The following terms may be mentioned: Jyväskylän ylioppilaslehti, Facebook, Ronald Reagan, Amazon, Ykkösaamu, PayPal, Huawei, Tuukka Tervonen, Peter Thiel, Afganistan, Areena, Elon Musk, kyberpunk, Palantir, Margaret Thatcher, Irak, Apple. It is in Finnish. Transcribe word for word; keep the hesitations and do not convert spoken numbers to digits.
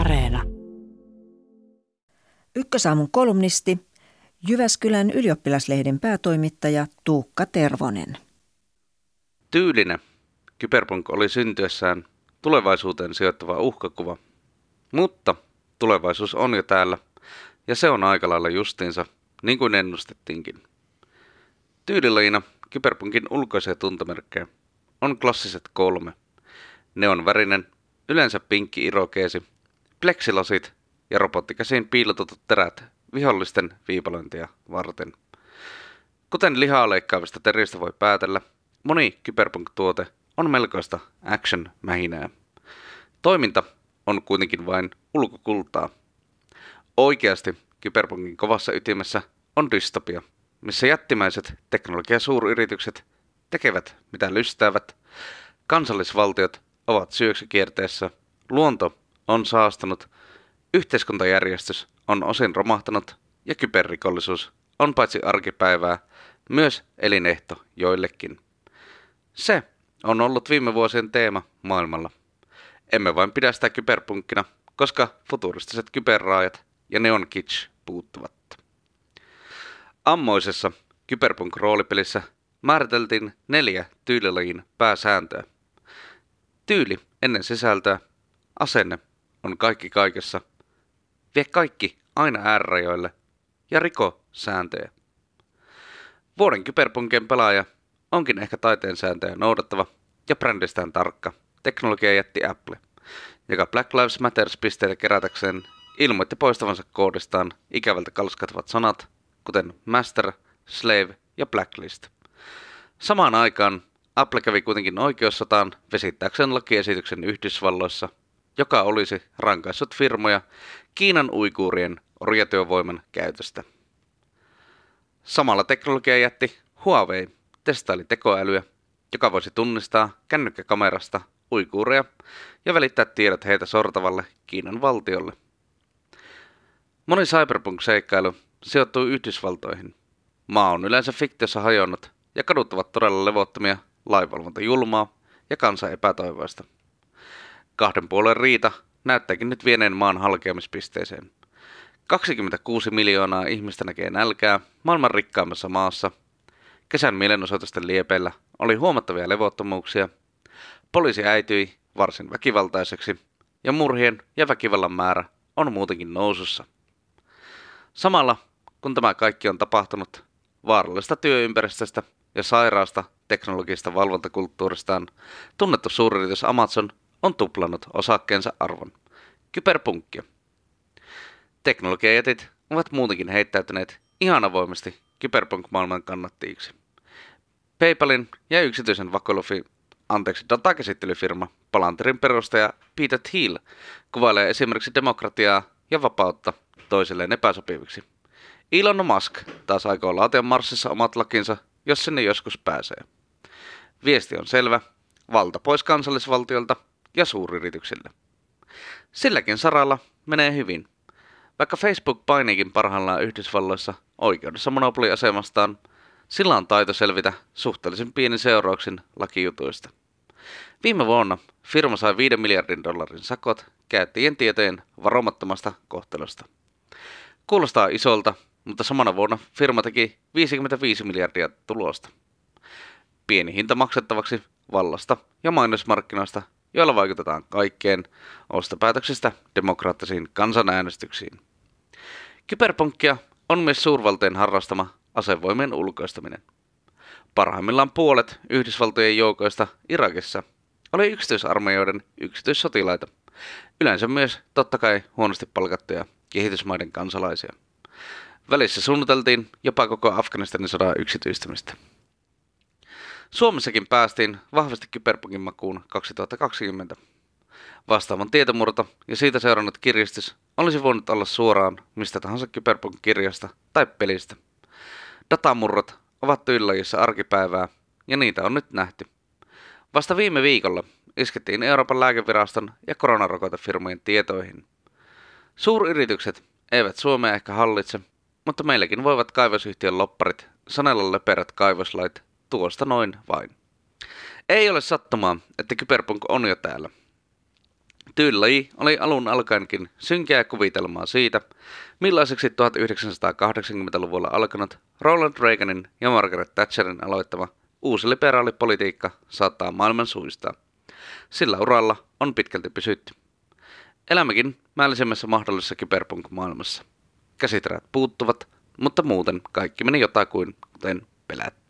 Areena. Ykkösaamun kolumnisti, Jyväskylän ylioppilaslehden päätoimittaja Tuukka Tervonen. Tyylinen kyberpunk oli syntyessään tulevaisuuteen sijoittava uhkakuva, mutta tulevaisuus on jo täällä ja se on aika lailla justiinsa, niin kuin ennustettiinkin. Tyylilajina kyberpunkin ulkoisia tuntomerkkejä on klassiset kolme. Ne on värinen, yleensä pinkki irokeesi, pleksilasit ja robottikäsiin piilotutut terät vihollisten viipalointia varten. Kuten lihaa leikkaavista teristä voi päätellä, moni kyberpunk-tuote on melkoista action-mähinää. Toiminta on kuitenkin vain ulkokultaa. Oikeasti kyberpunkin kovassa ytimessä on dystopia, missä jättimäiset teknologiasuuryritykset tekevät mitä lystäävät, kansallisvaltiot ovat syöksykierteessä, luonto on saastunut, yhteiskuntajärjestys on osin romahtanut ja kyberrikollisuus on paitsi arkipäivää, myös elinehto joillekin. Se on ollut viime vuosien teema maailmalla. Emme vain pidä sitä kyberpunkkina, koska futuristiset kyberraajat ja neon kitsch puuttuvat. Ammoisessa kyberpunk-roolipelissä määriteltiin neljä tyylilajin pääsääntöä. Tyyli ennen sisältöä, asenne on kaikki kaikessa, vie kaikki aina äärirajoille ja riko sääntöjä. Vuoden kyberpunken pelaaja onkin ehkä taiteen sääntöjä noudattava ja brändistään tarkka teknologiajätti Apple, joka Black Lives Matter-pisteitä kerätäkseen ilmoitti poistavansa koodistaan ikävältä kalskatavat sanat, kuten master, slave ja blacklist. Samaan aikaan Apple kävi kuitenkin oikeussotaan vesittääkseen lakiesityksen Yhdysvalloissa, joka olisi rankaissut firmoja Kiinan uiguurien orjatyövoiman käytöstä. Samalla teknologiajätti Huawei testaili tekoälyä, joka voisi tunnistaa kännykkäkamerasta uiguureja ja välittää tiedot heitä sortavalle Kiinan valtiolle. Moni cyberpunk-seikkailu sijoittuu Yhdysvaltoihin. Maa on yleensä fiktiossa hajonnut ja kadut ovat todella levottomia, lainvalvonta julmaa ja kansa epätoivoista. Kahden puolen riita näyttääkin nyt vieneen maan halkeamispisteeseen. kaksikymmentäkuusi miljoonaa ihmistä näkee nälkää maailman rikkaimmassa maassa. Kesän mielenosoitusten liepeillä oli huomattavia levottomuuksia. Poliisi äityi varsin väkivaltaiseksi ja murhien ja väkivallan määrä on muutenkin nousussa. Samalla kun tämä kaikki on tapahtunut, vaarallista työympäristöstä ja sairaasta teknologisesta valvontakulttuuristaan tunnettu suuryritys Amazon on tuplannut osakkeensa arvon. Kyberpunkkia. Teknologiajätit ovat muutenkin heittäytyneet ihan avoimesti kyberpunk-maailman kannattajiksi. PayPalin ja yksityisen vakoilufi, anteeksi, datakäsittelyfirma Palantirin perustaja Peter Thiel kuvailee esimerkiksi demokratiaa ja vapautta toisilleen epäsopiviksi. Elon Musk taas aikoo laatia Marsissa omat lakinsa, jos sinne joskus pääsee. Viesti on selvä. Valta pois kansallisvaltiolta ja suuryrityksille. Silläkin saralla menee hyvin. Vaikka Facebook painiikin parhaillaan Yhdysvalloissa oikeudessa monopoliasemastaan, sillä on taito selvitä suhteellisen pienin seurauksin lakijutuista. Viime vuonna firma sai viiden miljardin dollarin sakot käyttäjien tietojen varomattomasta kohtelusta. Kuulostaa isolta, mutta samana vuonna firma teki viisikymmentäviisi miljardia tulosta. Pieni hinta maksettavaksi vallasta ja mainosmarkkinoista, joilla vaikutetaan kaikkeen ostopäätöksistä demokraattisiin kansanäänestyksiin. Kyberpunkkia on myös suurvaltojen harrastama asevoimien ulkoistaminen. Parhaimmillaan puolet Yhdysvaltojen joukoista Irakissa oli yksityisarmeijoiden yksityissotilaita, yleensä myös totta kai huonosti palkattuja kehitysmaiden kansalaisia. Välissä suunniteltiin jopa koko Afganistanin sodan yksityistämistä. Suomessakin päästiin vahvasti kyberpunkin makuun kaksituhattakaksikymmentä. Vastaavan tietomurto ja siitä seurannut kiristys olisi voinut olla suoraan mistä tahansa kyberpunk-kirjasta tai pelistä. Datamurrot ovat tyylilajissa arkipäivää ja niitä on nyt nähty. Vasta viime viikolla iskettiin Euroopan lääkeviraston ja koronarokotefirmojen tietoihin. Suuryritykset eivät Suomea ehkä hallitse, mutta meilläkin voivat kaivosyhtiön lopparit sanella leperät kaivoslait tuosta noin vain. Ei ole sattumaa, että kyberpunk on jo täällä. Tyyli oli alun alkaenkin synkeää kuvitelmaa siitä, millaiseksi tuhatyhdeksänsataakahdeksankymmentäluvulla alkanut Ronald Reaganin ja Margaret Thatcherin aloittama uusi liberaalipolitiikka saattaa maailman suistaa. Sillä uralla on pitkälti pysytty. Elämäkin määllisemmässä mahdollisessa cyberpunk-maailmassa. Käsiterät puuttuvat, mutta muuten kaikki meni jotakuin, kuten pelättiin.